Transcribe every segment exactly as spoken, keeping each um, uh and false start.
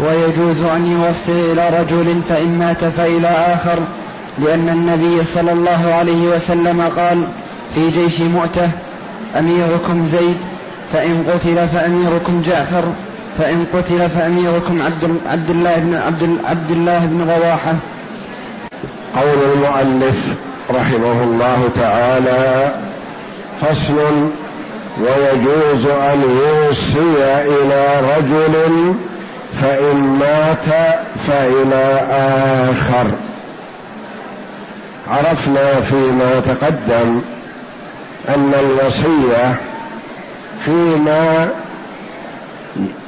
ويجوز أن يوصي إلى رجل فإن مات فإلى آخر، لأن النبي صلى الله عليه وسلم قال في جيش مؤتة: أميركم زيد، فإن قتل فأميركم جعفر، فإن قتل فأميركم عبد الله بن عبد عبد الله بن رواحة. قول المؤلف رحمه الله تعالى: فصل: ويجوز أن يوصي إلى رجل فإن مات فإلى آخر. عرفنا فيما تقدم أن الوصية فيما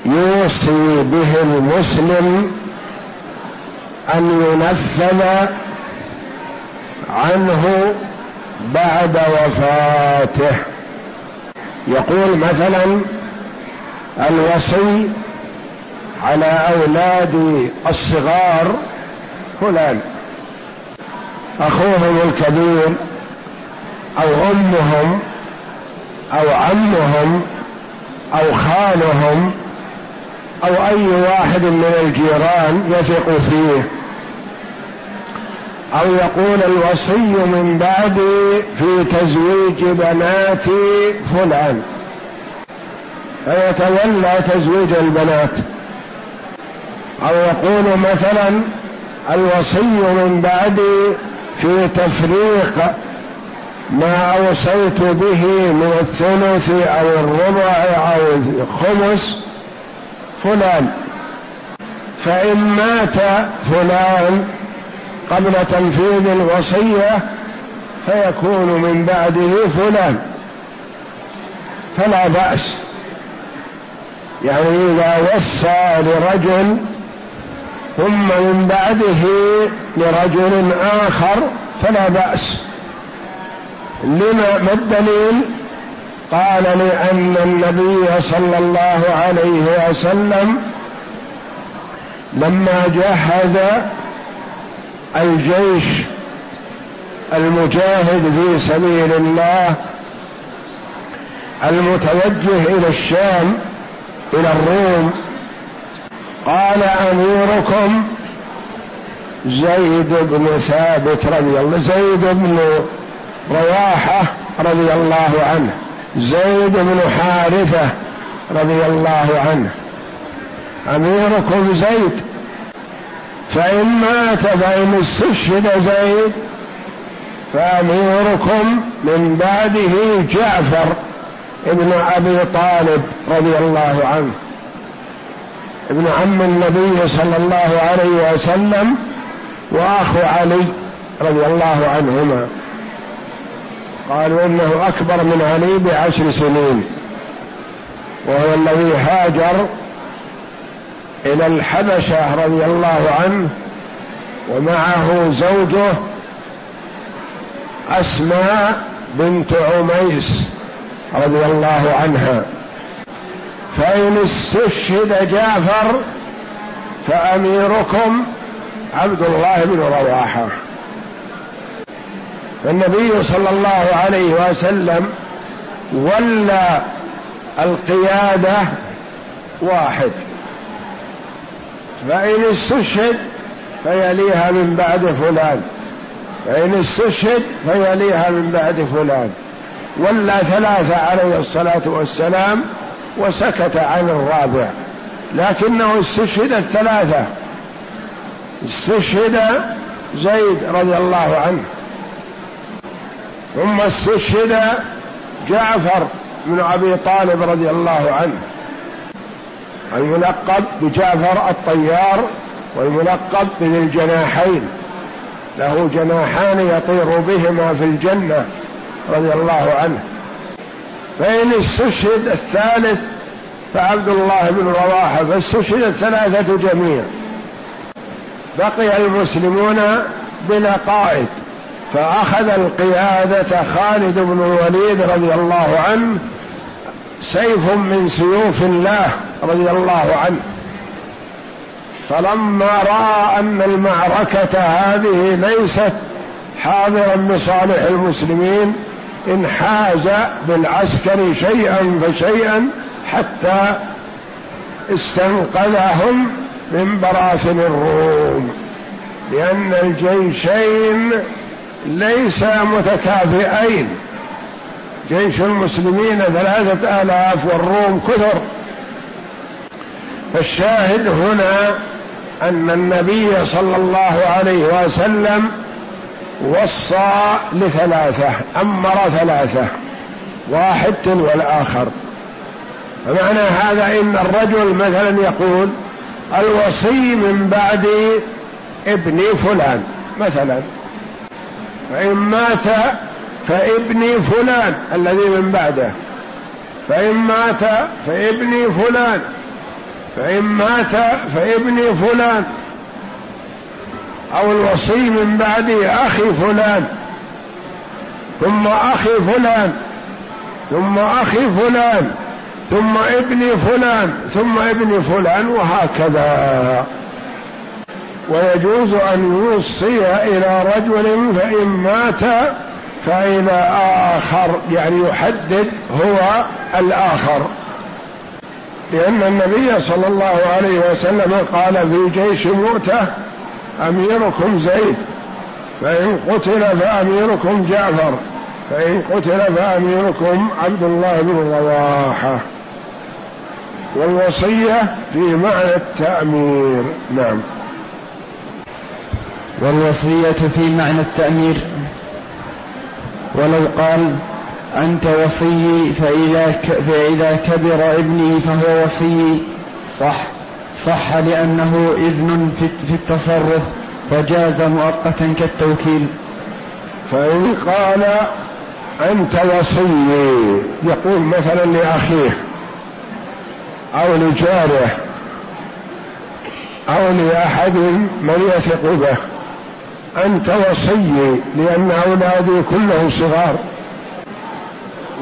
يوصي به المسلم أن ينفذ عنه بعد وفاته. يقول مثلا: الوصي على أولادي الصغار فلان، أخوهم الكبير أو أمهم أو عمهم أو خالهم أو أي واحد من الجيران يثق فيه. أو يقول: الوصي من بعدي في تزويج بناتي فلان، فيتولى تزويج البنات. أو يقول مثلا: الوصي من بعدي في تفريق ما أوصيت به من الثلث أو الربع أو الخمس فلان، فإن مات فلان قبل تنفيذ الوصية فيكون من بعده فلان، فلا بأس. يعني إذا وصى لرجل ثم من بعده لرجل آخر فلا بأس. لما؟ ما الدليل؟ قال: لأن النبي صلى الله عليه وسلم لما جهز الجيش المجاهد في سبيل الله المتوجه إلى الشام إلى الروم، قال: أميركم زيد بن ثابت رضي الله زيد بن رواحة رضي الله عنه، زيد بن حارثة رضي الله عنه، أميركم زيد، فإن مات فإن استشهد زيد فأميركم من بعده جعفر ابن أبي طالب رضي الله عنه، ابن عم النبي صلى الله عليه وسلم وأخو علي رضي الله عنهما، قالوا إنه أكبر من علي بعشر سنين، وهو الذي هاجر إلى الحبشة رضي الله عنه ومعه زوجه أسماء بنت عميس رضي الله عنها. فإن استشهد جعفر فأميركم عبد الله بن رواحة. فالنبي صلى الله عليه وسلم ولى القيادة واحد، فإن استشهد فيليها من بعد فلان، فإن استشهد فيليها من بعد فلان، ولا ثلاثة عليه الصلاة والسلام وسكت عن الرابع، لكنه استشهد الثلاثة. استشهد زيد رضي الله عنه، ثم استشهد جعفر بن أبي طالب رضي الله عنه، الملقب بجعفر الطيار والملقب بذي الجناحين، له جناحان يطير بهما في الجنة رضي الله عنه. فإن استشهد الثالث فعبد الله بن رواحة، فاستشهد الثلاثة جميعا. بقي المسلمون بلا قائد، فأخذ القيادة خالد بن الوليد رضي الله عنه، سيف من سيوف الله رضي الله عنه. فلما رأى أن المعركة هذه ليست حاضرا بصالح المسلمين انحاز بالعسكر شيئا فشيئا حتى استنقذهم من براثن الروم، لأن الجيشين ليس متكافئين، جيش المسلمين ثلاثة آلاف والروم كثر. فالشاهد هنا أن النبي صلى الله عليه وسلم وصى لثلاثة، أمر ثلاثة، واحد تلو الآخر. فمعنى هذا إن الرجل مثلا يقول الوصي من بعد ابني فلان مثلا، فإن مات فابني فلان الذي من بعده، فإن مات فابني فلان، فإن مات فابني فلان، أو الوصي من بعدي أخي فلان، ثم أخي فلان، ثم أخي فلان، ثم ابني فلان، ثم ابني فلان، وهكذا. ويجوز أن يوصي إلى رجل فإن مات فإلى آخر، يعني يحدد هو الآخر، لأن النبي صلى الله عليه وسلم قال في جيش مؤتة أميركم زيد، فإن قتل فأميركم جعفر، فإن قتل فأميركم عبد الله بن رواحة. والوصية في معنى التأمير. نعم. والوصية في معنى التأمير. ولو قال أنت وصي فإذا كبر ابني فهو وصي صح صح لأنه إذن في التصرف فجاز مؤقتا كالتوكيل. فإن قال أنت وصي يقول مثلا لأخيه أو لجاره أو لأحد من يثق به، أنت وصي لأن أولادي كلهم صغار،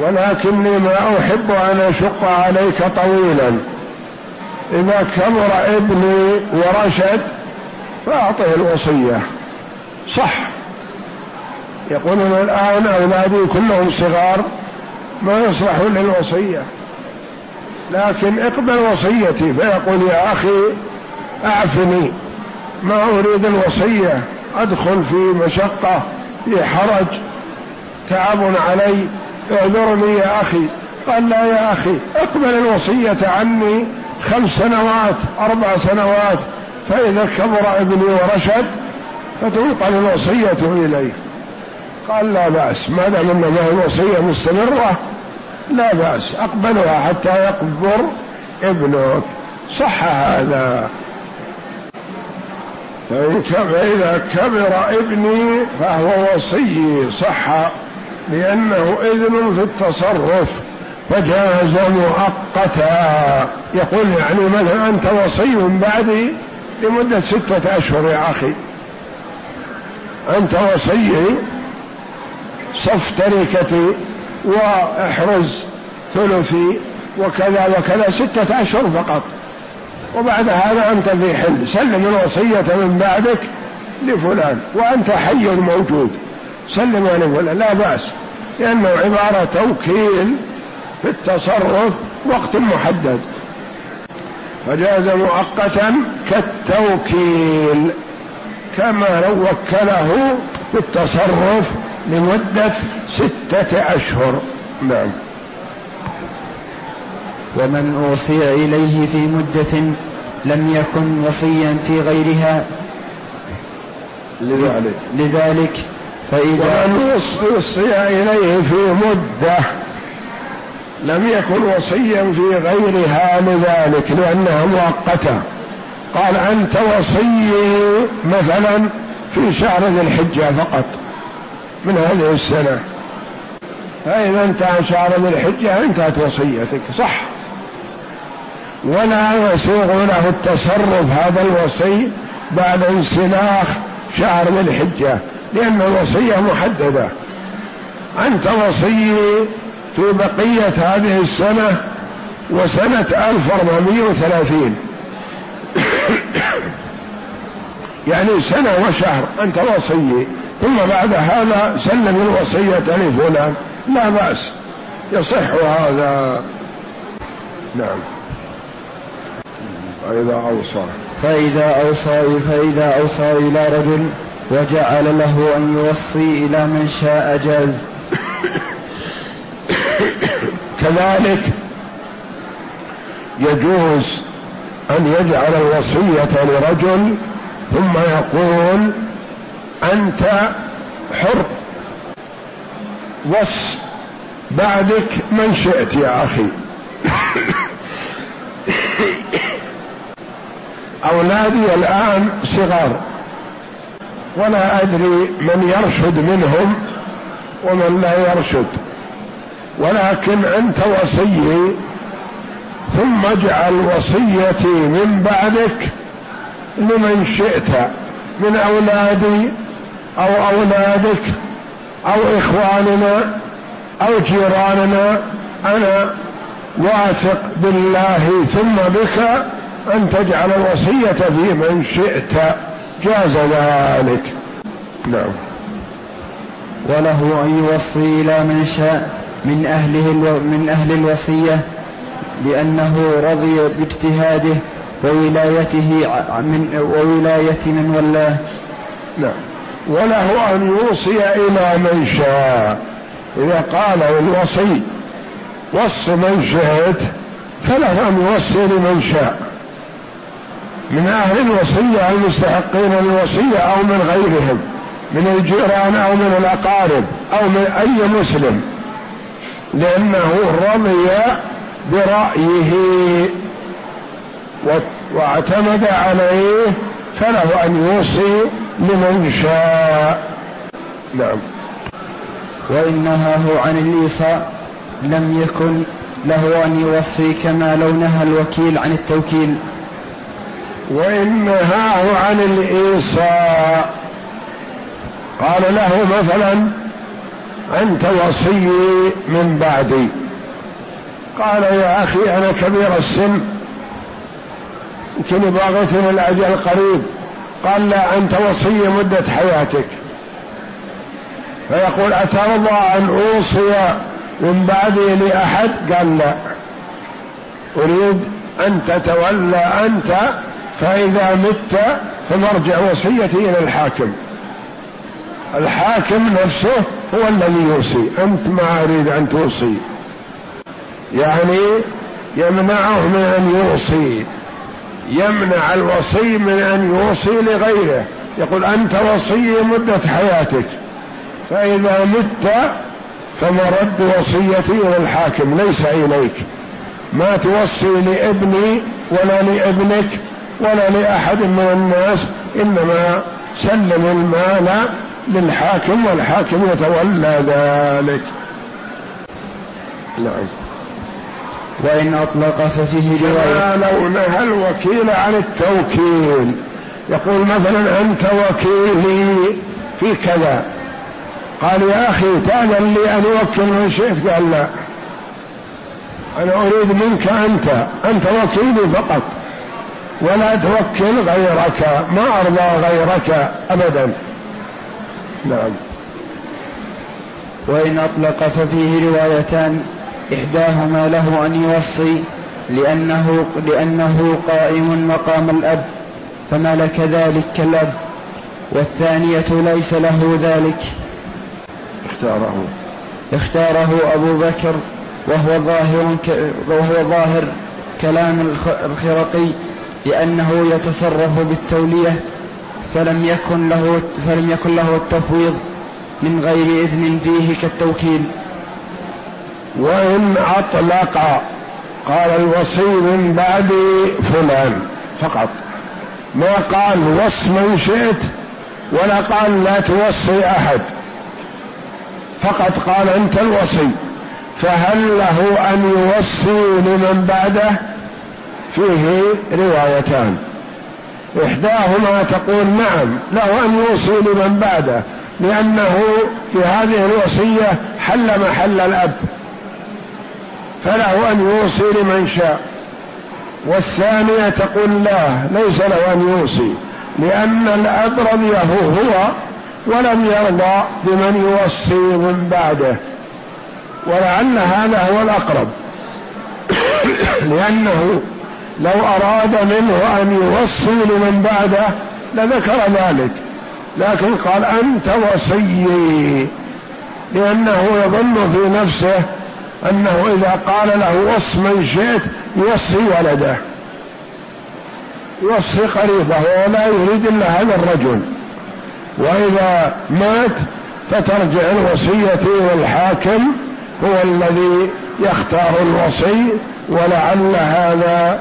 ولكني ما أحب أن أشق عليك طويلا، إذا كبر ابني ورشد فأعطه الوصية صح. يقولون الآن أولادي كلهم صغار ما يصلحون للوصية، لكن اقبل وصيتي. فيقول يا أخي أعفني، ما أريد الوصية، أدخل في مشقة، في حرج، تعب علي، اعذرني يا أخي. قال لا يا أخي، اقبل الوصية عني خمس سنوات أربع سنوات، فإذا كبر ابني ورشد فتنقل الوصية إليه. قال لا بأس، ما دام أنها الوصية مستمرة لا بأس، أقبلها حتى يكبر ابنك. صح هذا. فإذا كبر ابني فهو وصي صح لأنه إذن في التصرف فجاز مؤقتا. يقول يعني مثلا أنت وصي بعدي لمدة ستة أشهر يا أخي، أنت وصي صف تركتي وأحرز ثلثي وكذا وكذا ستة أشهر فقط، وبعد هذا أنت في حل، سلم الوصية من بعدك لفلان وأنت حي موجود، سلم لفلان لا بأس، لأنه عبارة توكيل في التصرف وقت محدد فجاز مؤقتا كالتوكيل، كما لو وكله في التصرف لمدة ستة أشهر. نعم. ومن أوصي إليه في مدة لم يكن وصيا في غيرها لذلك, لذلك فإذا ومن أوصي إليه في مدة لم يكن وصيا في غيرها لذلك لأنها مؤقتة. قال أنت وصي مثلا في شهر ذي الحجة فقط من هذه السنة، فإذا انتهى شهر ذي الحجة انتهت وصيتك صح، ولا يسوغ له التصرف هذا الوصي بعد انسلاخ شهر ذي الحجة، لأن الوصية محددة، أنت وصي في بقية هذه السنة وسنة ألف وأربعمائة وثلاثين يعني سنة وشهر أنت وصي، ثم بعد هذا سلم الوصية لفلان، لا بأس يصح هذا. نعم. فإذا أوصى فإذا أوصى فإذا أوصى إلى رجل وجعل له أن يوصي إلى من شاء جاز. كذلك يجوز أن يجعل الوصية لرجل ثم يقول أنت حر، وص بعدك من شئت يا أخي، أولادي الآن صغار ولا أدري من يرشد منهم ومن لا يرشد، ولكن أنت وصي، ثم اجعل وصيتي من بعدك لمن شئت من أولادي أو أولادك أو إخواننا أو جيراننا، أنا واثق بالله ثم بك أن تجعل الوصية في من شئت، جاز ذلك. نعم. وله أن يوصي إلى من شاء من أهله من أهل الوصية لأنه رضي باجتهاده وولايته من وولاية من والله. نعم. وله أن يوصي إلى من شاء، إذا قال الوصي وص من شئت فله أن يوصي لمن شاء من أهل الوصية المستحقين للوصية أو من غيرهم من الجيران أو من الأقارب أو من أي مسلم، لأنه رضي برأيه واعتمد عليه، فله أن يوصي لمن شاء. نعم. وإن نهاه عن الإيصاء لم يكن له أن يوصي كما لو نهى الوكيل عن التوكيل. وإن نهاه عن الإيصاء قال له مثلا أنت وصي من بعدي، قال يا أخي أنا كبير السن يمكن باغتني الأجل قريب، قال لا أنت وصي مدة حياتك، فيقول أترضى أن أوصي من بعدي لأحد؟ قال لا، أريد أن تتولى أنت، فإذا مت فمرجع وصيتي إلى الحاكم، الحاكم نفسه هو الذي يوصي، أنت ما أريد أن توصي، يعني يمنعه من أن يوصي، يمنع الوصي من أن يوصي لغيره، يقول أنت وصي مدة حياتك فإذا مت فمرد وصيتي إلى الحاكم ليس إليك، ما توصي لابني ولا لابنك ولا لأحد من الناس، إنما سلم المال للحاكم والحاكم يتولى ذلك. نعم. وإن أطلق ففيه رواية لو نهى الوكيل عن التوكيل، يقول مثلا أنت وكيلي في كذا، قال يا أخي تعلم لي أن أوكل من شئت؟ قال لا، أنا أريد منك أنت، أنت وكيلي فقط ولا توكل غيرك، ما أرضى غيرك أبدا. نعم. وإن أطلق ففيه روايتان إحداهما له أن يوصي لأنه, لأنه قائم مقام الأب فملك ذلك كالأب، والثانية ليس له ذلك. اختاره اختاره أبو بكر وهو ظاهر, ك... وهو ظاهر كلام الخرقي لأنه يتصرف بالتولية فلم يكن له, فلم يكن له التفويض من غير إذن فيه كالتوكيل. وإن أطلق قال الوصي من بعد فلان فقط، ما قال وص من شئت ولا قال لا توصي أحد، فقد قال أنت الوصي، فهل له أن يوصي لمن بعده؟ فيه روايتان، إحداهما تقول نعم له أن يوصي لمن بعده، لأنه في هذه الوصية حل محل الأب فله أن يوصي لمن شاء، والثانية تقول لا ليس له أن يوصي لأن الأب رضيه هو ولم يرضى بمن يوصي من بعده، ولعل هذا هو الأقرب لأنه لو أراد منه أن يوصي لمن بعده لذكر ذلك، لكن قال أنت وصيي لأنه يظن في نفسه أنه إذا قال له وص من شئت يوصي ولده يوصي قريبه ولا يريد إلا هذا الرجل، وإذا مات فترجع الوصية والحاكم هو الذي يختار الوصي، ولعل هذا